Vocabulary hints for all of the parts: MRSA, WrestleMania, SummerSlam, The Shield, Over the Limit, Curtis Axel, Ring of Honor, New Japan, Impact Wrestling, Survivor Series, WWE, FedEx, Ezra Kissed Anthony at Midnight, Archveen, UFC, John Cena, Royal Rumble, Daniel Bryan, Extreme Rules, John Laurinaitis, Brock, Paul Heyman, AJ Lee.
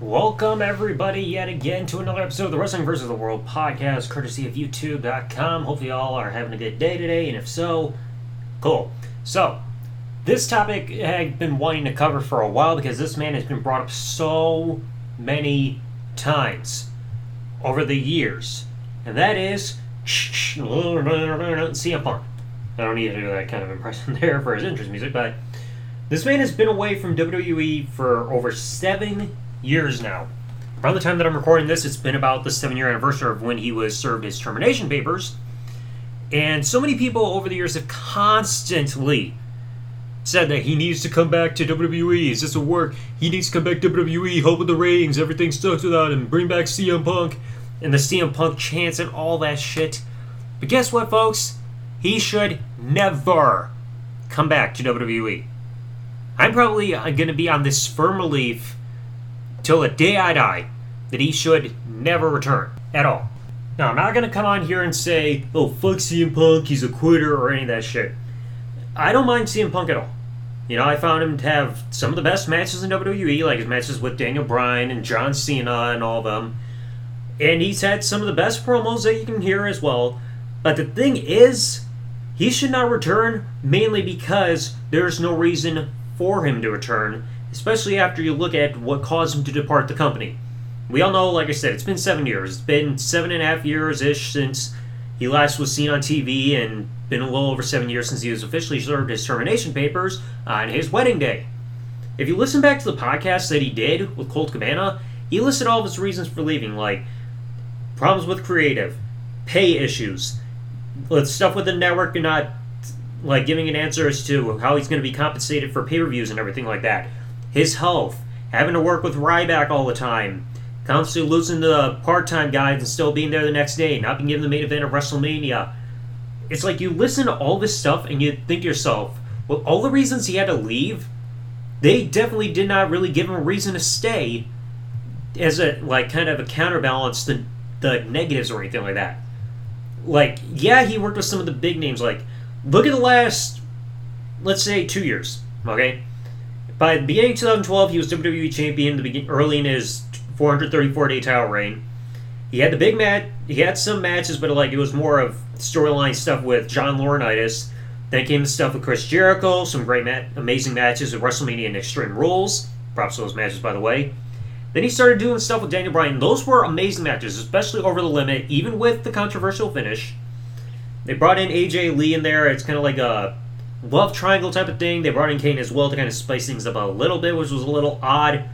Welcome, everybody, yet again to another episode of the Wrestling vs. the World podcast, courtesy of YouTube.com. Hopefully y'all are having a good day today, and if so, cool. So, this topic I've been wanting to cover for a while because this man has been brought up so many times over the years, and that is CM Punk. I don't need to do that kind of impression there for his entrance music, but this man has been away from WWE for over 7 years now. Around the time that I'm recording this, it's been about the 7-year anniversary of when he was served his termination papers. And so many people over the years have constantly said that he needs to come back to WWE. Is this a work? He needs to come back to WWE, help with the ratings, everything sucks without him, bring back CM Punk, and the CM Punk chants and all that shit. But guess what, folks? He should never come back to WWE. I'm probably going to be on this firm belief till the day I die that he should never return at all. Now, I'm not going to come on here and say, oh, fuck CM Punk, he's a quitter, or any of that shit. I don't mind CM Punk at all. You know, I found him to have some of the best matches in WWE, like his matches with Daniel Bryan and John Cena and all of them. And he's had some of the best promos that you can hear as well. But the thing is, he should not return, mainly because there's no reason for him to return, especially after you look at what caused him to depart the company. We all know, like I said, it's been 7 years. It's been 7.5 years-ish since he last was seen on TV, and been a little over 7 years since he was officially served his termination papers on his wedding day. If you listen back to the podcast that he did with Colt Cabana, he listed all of his reasons for leaving, like problems with creative, pay issues, stuff with the network and not like giving an answer as to how he's going to be compensated for pay-per-views and everything like that. His health, having to work with Ryback all the time, constantly losing the part-time guys and still being there the next day, not being given the main event of WrestleMania. It's like you listen to all this stuff and you think to yourself, well, all the reasons he had to leave, they definitely did not really give him a reason to stay as a like kind of a counterbalance to the negatives or anything like that. Like, yeah, he worked with some of the big names. Like, look at the last, let's say, 2 years, okay? By the beginning of 2012, he was WWE champion early in his 434-day title reign. He had the big match. He had some matches, but like it was more of storyline stuff with John Laurinaitis. Then came the stuff with Chris Jericho, some great, amazing matches at WrestleMania and Extreme Rules. Props to those matches, by the way. Then he started doing stuff with Daniel Bryan. Those were amazing matches, especially Over the Limit, even with the controversial finish. They brought in AJ Lee in there. It's kind of like a love triangle type of thing. They brought in Kane as well to kind of spice things up a little bit, which was a little odd.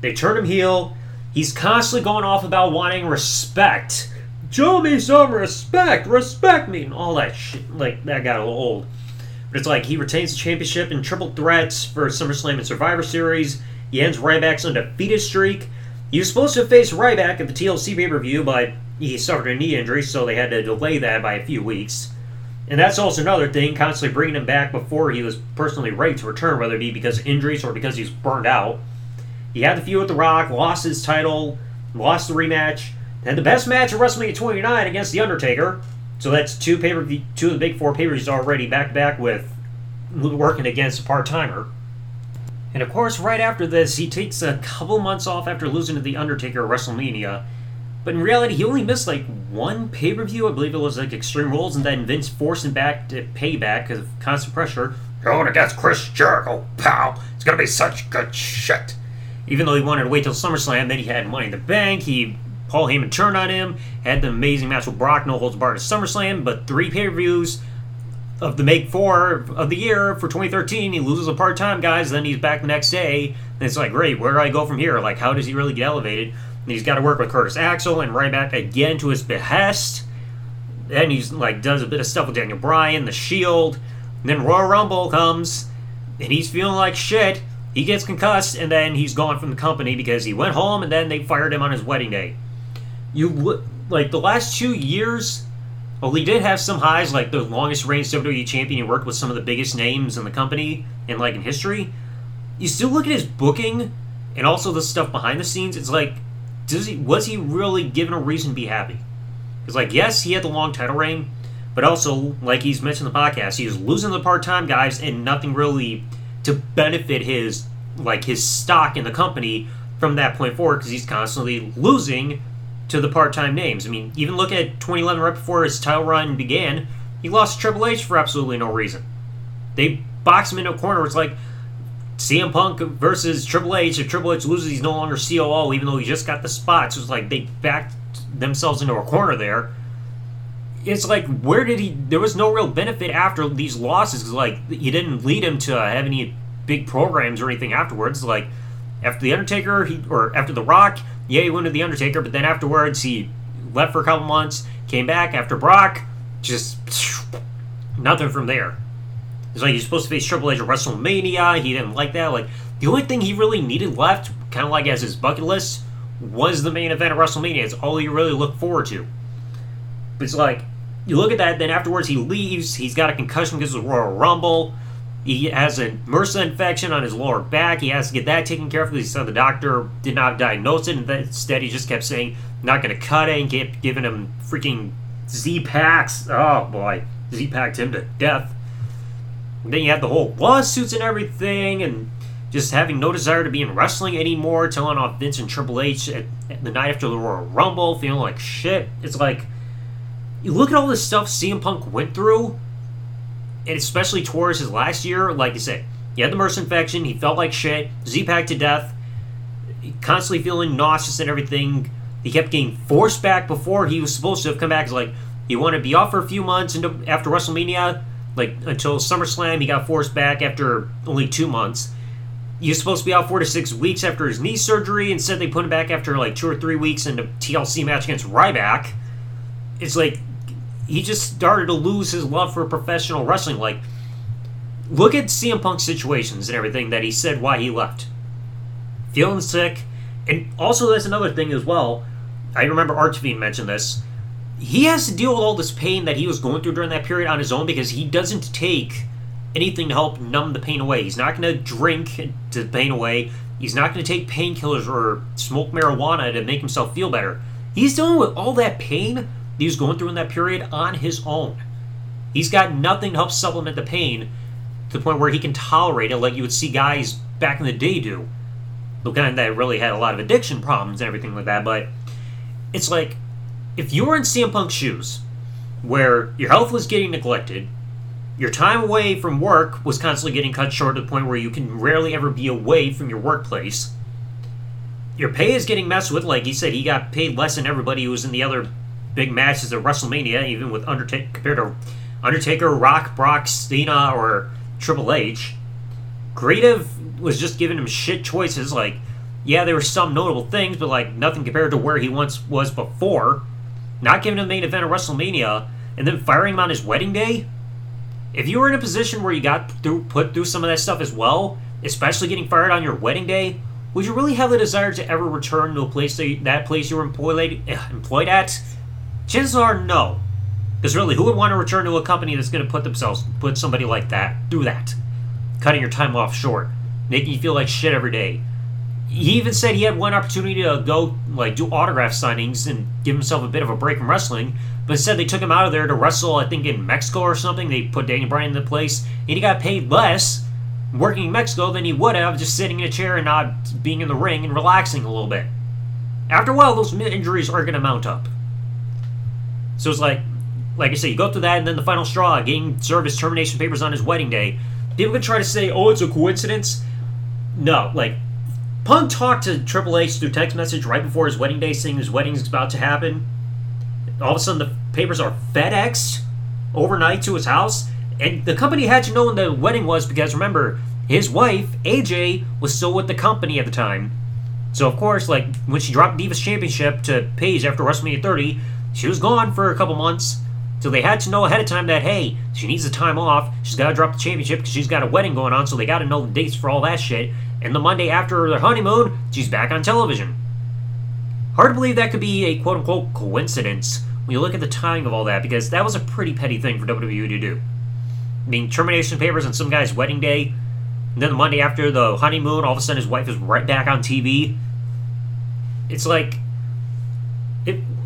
They turned him heel. He's constantly going off about wanting respect. Show me some respect. Respect me. And all that shit. Like, that got a little old. But it's like he retains the championship in triple threats for SummerSlam and Survivor Series. He ends Ryback's undefeated streak. He was supposed to face Ryback at the TLC pay-per-view, but he suffered a knee injury, so they had to delay that by a few weeks. And that's also another thing, constantly bringing him back before he was personally ready to return, whether it be because of injuries or because he's burned out. He had the feud with The Rock, lost his title, lost the rematch, had the best match at WrestleMania 29 against The Undertaker. So that's two of the big four pay-per-views already back-to-back with working against a part-timer. And of course, right after this, he takes a couple months off after losing to The Undertaker at WrestleMania. But in reality, he only missed, like, one pay-per-view. I believe it was, like, Extreme Rules, and then Vince forced him back to payback because of constant pressure. You're going against Chris Jericho, pal. It's going to be such good shit. Even though he wanted to wait till SummerSlam, then he had Money in the Bank. Paul Heyman turned on him, had the amazing match with Brock, no holds barred at SummerSlam, but 3 pay-per-views of the make 4 of the year for 2013. He loses a part-time guys, then he's back the next day. And it's like, great, where do I go from here? Like, how does he really get elevated? He's got to work with Curtis Axel and Ryback again to his behest. Then he's like does a bit of stuff with Daniel Bryan, The Shield. And then Royal Rumble comes, and he's feeling like shit. He gets concussed, and then he's gone from the company because he went home, and then they fired him on his wedding day. The last 2 years, well, he did have some highs, like the longest reigning WWE champion. He worked with some of the biggest names in the company and like in history. You still look at his booking and also the stuff behind the scenes. It's like, was he really given a reason to be happy? It's like, yes, he had the long title reign, but also, like he's mentioned in the podcast, he was losing the part-time guys and nothing really to benefit his stock in the company from that point forward, because he's constantly losing to the part-time names. I mean, even look at 2011, right before his title run began, he lost Triple H for absolutely no reason. They boxed him into a corner where it's like CM Punk versus Triple H. If Triple H loses, he's no longer COO, even though he just got the spot. So it's like they backed themselves into a corner there. It's like, where did he... There was no real benefit after these losses. Cause like, you didn't lead him to have any big programs or anything afterwards. Like, after The Undertaker, after The Rock, yeah, he went to The Undertaker, but then afterwards he left for a couple months, came back after Brock, just nothing from there. It's like, he's supposed to face Triple H at WrestleMania. He didn't like that. Like, the only thing he really needed left, kind of like as his bucket list, was the main event of WrestleMania. It's all he really looked forward to. But it's like, you look at that, then afterwards he leaves. He's got a concussion because of the Royal Rumble. He has a MRSA infection on his lower back. He has to get that taken care of because he said the doctor did not diagnose it. And instead, he just kept saying, not going to cut it, and kept giving him freaking Z-Packs. Oh, boy. Z-Packed him to death. And then you had the whole lawsuits and everything, and just having no desire to be in wrestling anymore, telling off Vince and Triple H at the night after the Royal Rumble, feeling like shit. It's like, you look at all this stuff CM Punk went through, and especially towards his last year. Like I said, he had the MRSA infection, he felt like shit, Z-Packed to death, constantly feeling nauseous and everything. He kept getting forced back before he was supposed to have come back. It's like, he wanted to be off for a few months after WrestleMania, like until SummerSlam. He got forced back after only 2 months. He was supposed to be out 4 to 6 weeks after his knee surgery. Instead, they put him back after like 2 or 3 weeks in a TLC match against Ryback. It's like, he just started to lose his love for professional wrestling. Like, look at CM Punk's situations and everything that he said why he left. Feeling sick. And also, that's another thing as well. I remember Archveen mentioned this. He has to deal with all this pain that he was going through during that period on his own because he doesn't take anything to help numb the pain away. He's not going to drink to the pain away. He's not going to take painkillers or smoke marijuana to make himself feel better. He's dealing with all that pain that he was going through in that period on his own. He's got nothing to help supplement the pain to the point where he can tolerate it like you would see guys back in the day do. The kind that really had a lot of addiction problems and everything like that. But it's like, if you were in CM Punk's shoes, where your health was getting neglected, your time away from work was constantly getting cut short to the point where you can rarely ever be away from your workplace, your pay is getting messed with. Like he said, he got paid less than everybody who was in the other big matches at WrestleMania, even with Undertaker, compared to Undertaker, Rock, Brock, Cena, or Triple H. Creative was just giving him shit choices. Like, yeah, there were some notable things, but like nothing compared to where he once was before. Not giving him the main event of WrestleMania, and then firing him on his wedding day? If you were in a position where you got put through some of that stuff as well, especially getting fired on your wedding day, would you really have the desire to ever return to a place that place you were employed at? Chances are no. Because really, who would want to return to a company that's going to put somebody like that through that? Cutting your time off short, making you feel like shit every day. He even said he had one opportunity to go like do autograph signings and give himself a bit of a break from wrestling, but instead they took him out of there to wrestle, I think, in Mexico or something. They put Daniel Bryan in the place, and he got paid less working in Mexico than he would have just sitting in a chair and not being in the ring and relaxing a little bit. After a while, those injuries are going to mount up. So it's like I said, you go through that, and then the final straw, getting service termination papers on his wedding day. People can try to say, oh, it's a coincidence. No, like, Punk talked to Triple H through text message right before his wedding day, saying his wedding's about to happen. All of a sudden, the papers are FedExed overnight to his house. And the company had to know when the wedding was because, remember, his wife, AJ, was still with the company at the time. So, of course, like, when she dropped Divas Championship to Paige after WrestleMania 30, she was gone for a couple months. So they had to know ahead of time that, hey, she needs the time off. She's got to drop the championship because she's got a wedding going on, so they got to know the dates for all that shit. And the Monday after their honeymoon, she's back on television. Hard to believe that could be a quote-unquote coincidence when you look at the timing of all that, because that was a pretty petty thing for WWE to do. I mean, termination papers on some guy's wedding day, and then the Monday after the honeymoon, all of a sudden his wife is right back on TV. It's like,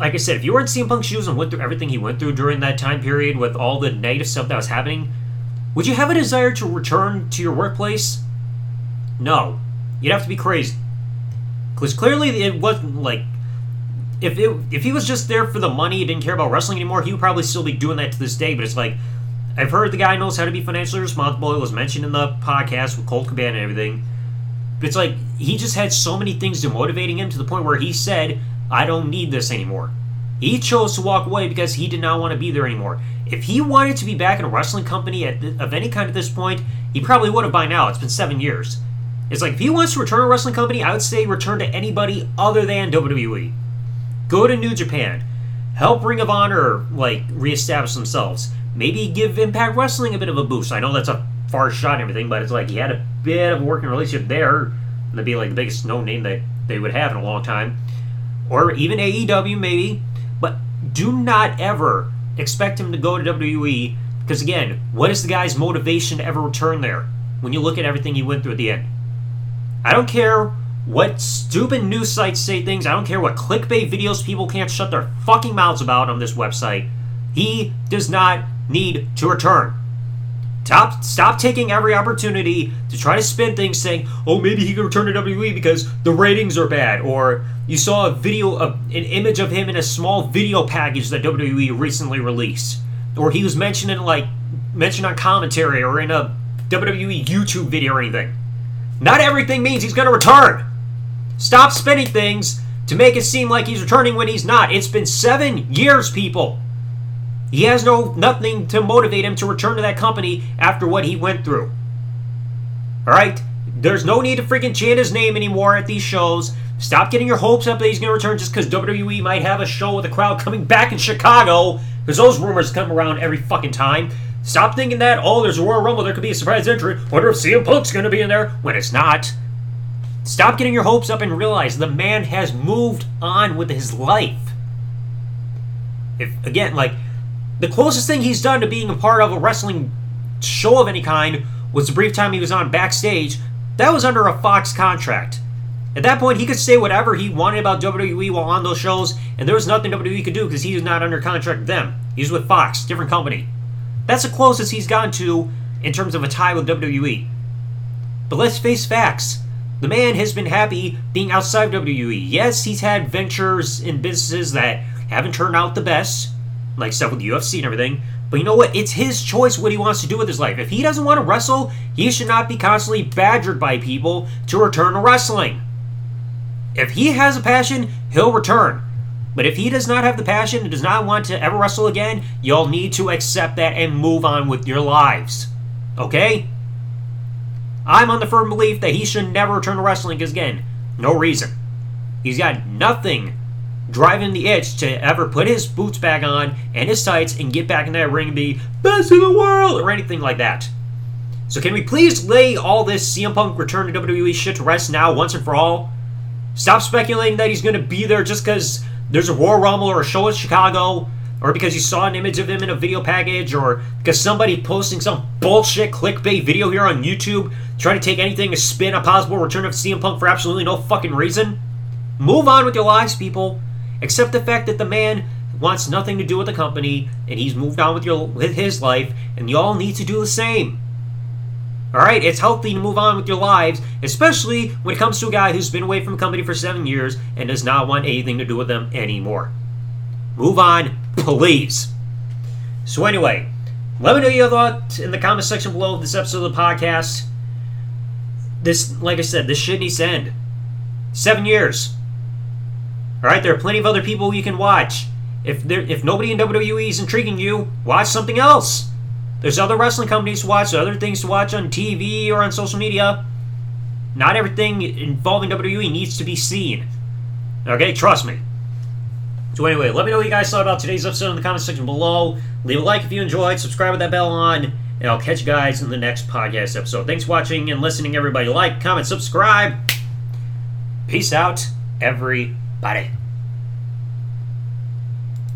like I said, if you were in CM Punk's shoes and went through everything he went through during that time period with all the negative stuff that was happening, would you have a desire to return to your workplace? No. You'd have to be crazy. because clearly it wasn't like, if he was just there for the money, he didn't care about wrestling anymore, he would probably still be doing that to this day. But it's like, I've heard the guy knows how to be financially responsible. It was mentioned in the podcast with Colt Cabana and everything. But it's like, he just had so many things demotivating him to the point where he said, I don't need this anymore. He chose to walk away because he did not want to be there anymore. If he wanted to be back in a wrestling company of any kind at this point, he probably would have by now. It's been 7 years. It's like, if he wants to return to a wrestling company, I would say return to anybody other than WWE. Go to New Japan. Help Ring of Honor, like, reestablish themselves. Maybe give Impact Wrestling a bit of a boost. I know that's a far shot and everything, but it's like, he had a bit of a working relationship there. That'd be like the biggest known name that they would have in a long time. Or even AEW, maybe. But do not ever expect him to go to WWE, because again, what is the guy's motivation to ever return there when you look at everything he went through at the end? I don't care what stupid news sites say things. I don't care what clickbait videos people can't shut their fucking mouths about on this website. He does not need to return. Stop taking every opportunity to try to spin things saying, oh, maybe he can return to WWE because the ratings are bad, or you saw a video of an image of him in a small video package that WWE recently released, or he was mentioned in mentioned on commentary or in a WWE YouTube video or anything. Not everything means he's going to return. Stop spinning things to make it seem like he's returning when he's not. It's been 7 years, people. He has nothing to motivate him to return to that company after what he went through. All right? There's no need to freaking chant his name anymore at these shows. Stop getting your hopes up that he's going to return just because WWE might have a show with a crowd coming back in Chicago, because those rumors come around every fucking time. Stop thinking that, oh, there's a Royal Rumble, there could be a surprise entry. Wonder if CM Punk's going to be in there when it's not. Stop getting your hopes up and realize the man has moved on with his life. The closest thing he's done to being a part of a wrestling show of any kind was the brief time he was on Backstage. That was under a Fox contract. At that point, he could say whatever he wanted about WWE while on those shows, and there was nothing WWE could do because he was not under contract with them. He's with Fox, different company. That's the closest he's gotten to in terms of a tie with WWE. But let's face facts. The man has been happy being outside of WWE. Yes, he's had ventures in businesses that haven't turned out the best, like stuff with the UFC and everything. But you know what? It's his choice what he wants to do with his life. If he doesn't want to wrestle, he should not be constantly badgered by people to return to wrestling. If he has a passion, he'll return. But if he does not have the passion and does not want to ever wrestle again, y'all need to accept that and move on with your lives. Okay? I'm on the firm belief that he should never return to wrestling because, again, no reason. He's got nothing driving the itch to ever put his boots back on and his tights and get back in that ring and be best in the world or anything like that. So can we please lay all this CM Punk return to WWE shit to rest now once and for all? Stop speculating that he's going to be there just because there's a Royal Rumble or a show in Chicago, or because you saw an image of him in a video package, or because somebody posting some bullshit clickbait video here on YouTube trying to take anything to spin a possible return of CM Punk for absolutely no fucking reason. Move on with your lives, people. Except the fact that the man wants nothing to do with the company, and he's moved on with his life, and y'all need to do the same. Alright, it's healthy to move on with your lives, especially when it comes to a guy who's been away from a company for 7 years and does not want anything to do with them anymore. Move on, please. So anyway, let me know your thoughts in the comment section below of this episode of the podcast. This, like I said, this shit needs to end. 7 years. Alright, there are plenty of other people you can watch. If nobody in WWE is intriguing you, watch something else. There's other wrestling companies to watch, other things to watch on TV or on social media. Not everything involving WWE needs to be seen. Okay, trust me. So anyway, let me know what you guys thought about today's episode in the comment section below. Leave a like if you enjoyed, subscribe with that bell on, and I'll catch you guys in the next podcast episode. Thanks for watching and listening, everybody. Like, comment, subscribe. Peace out, everybody.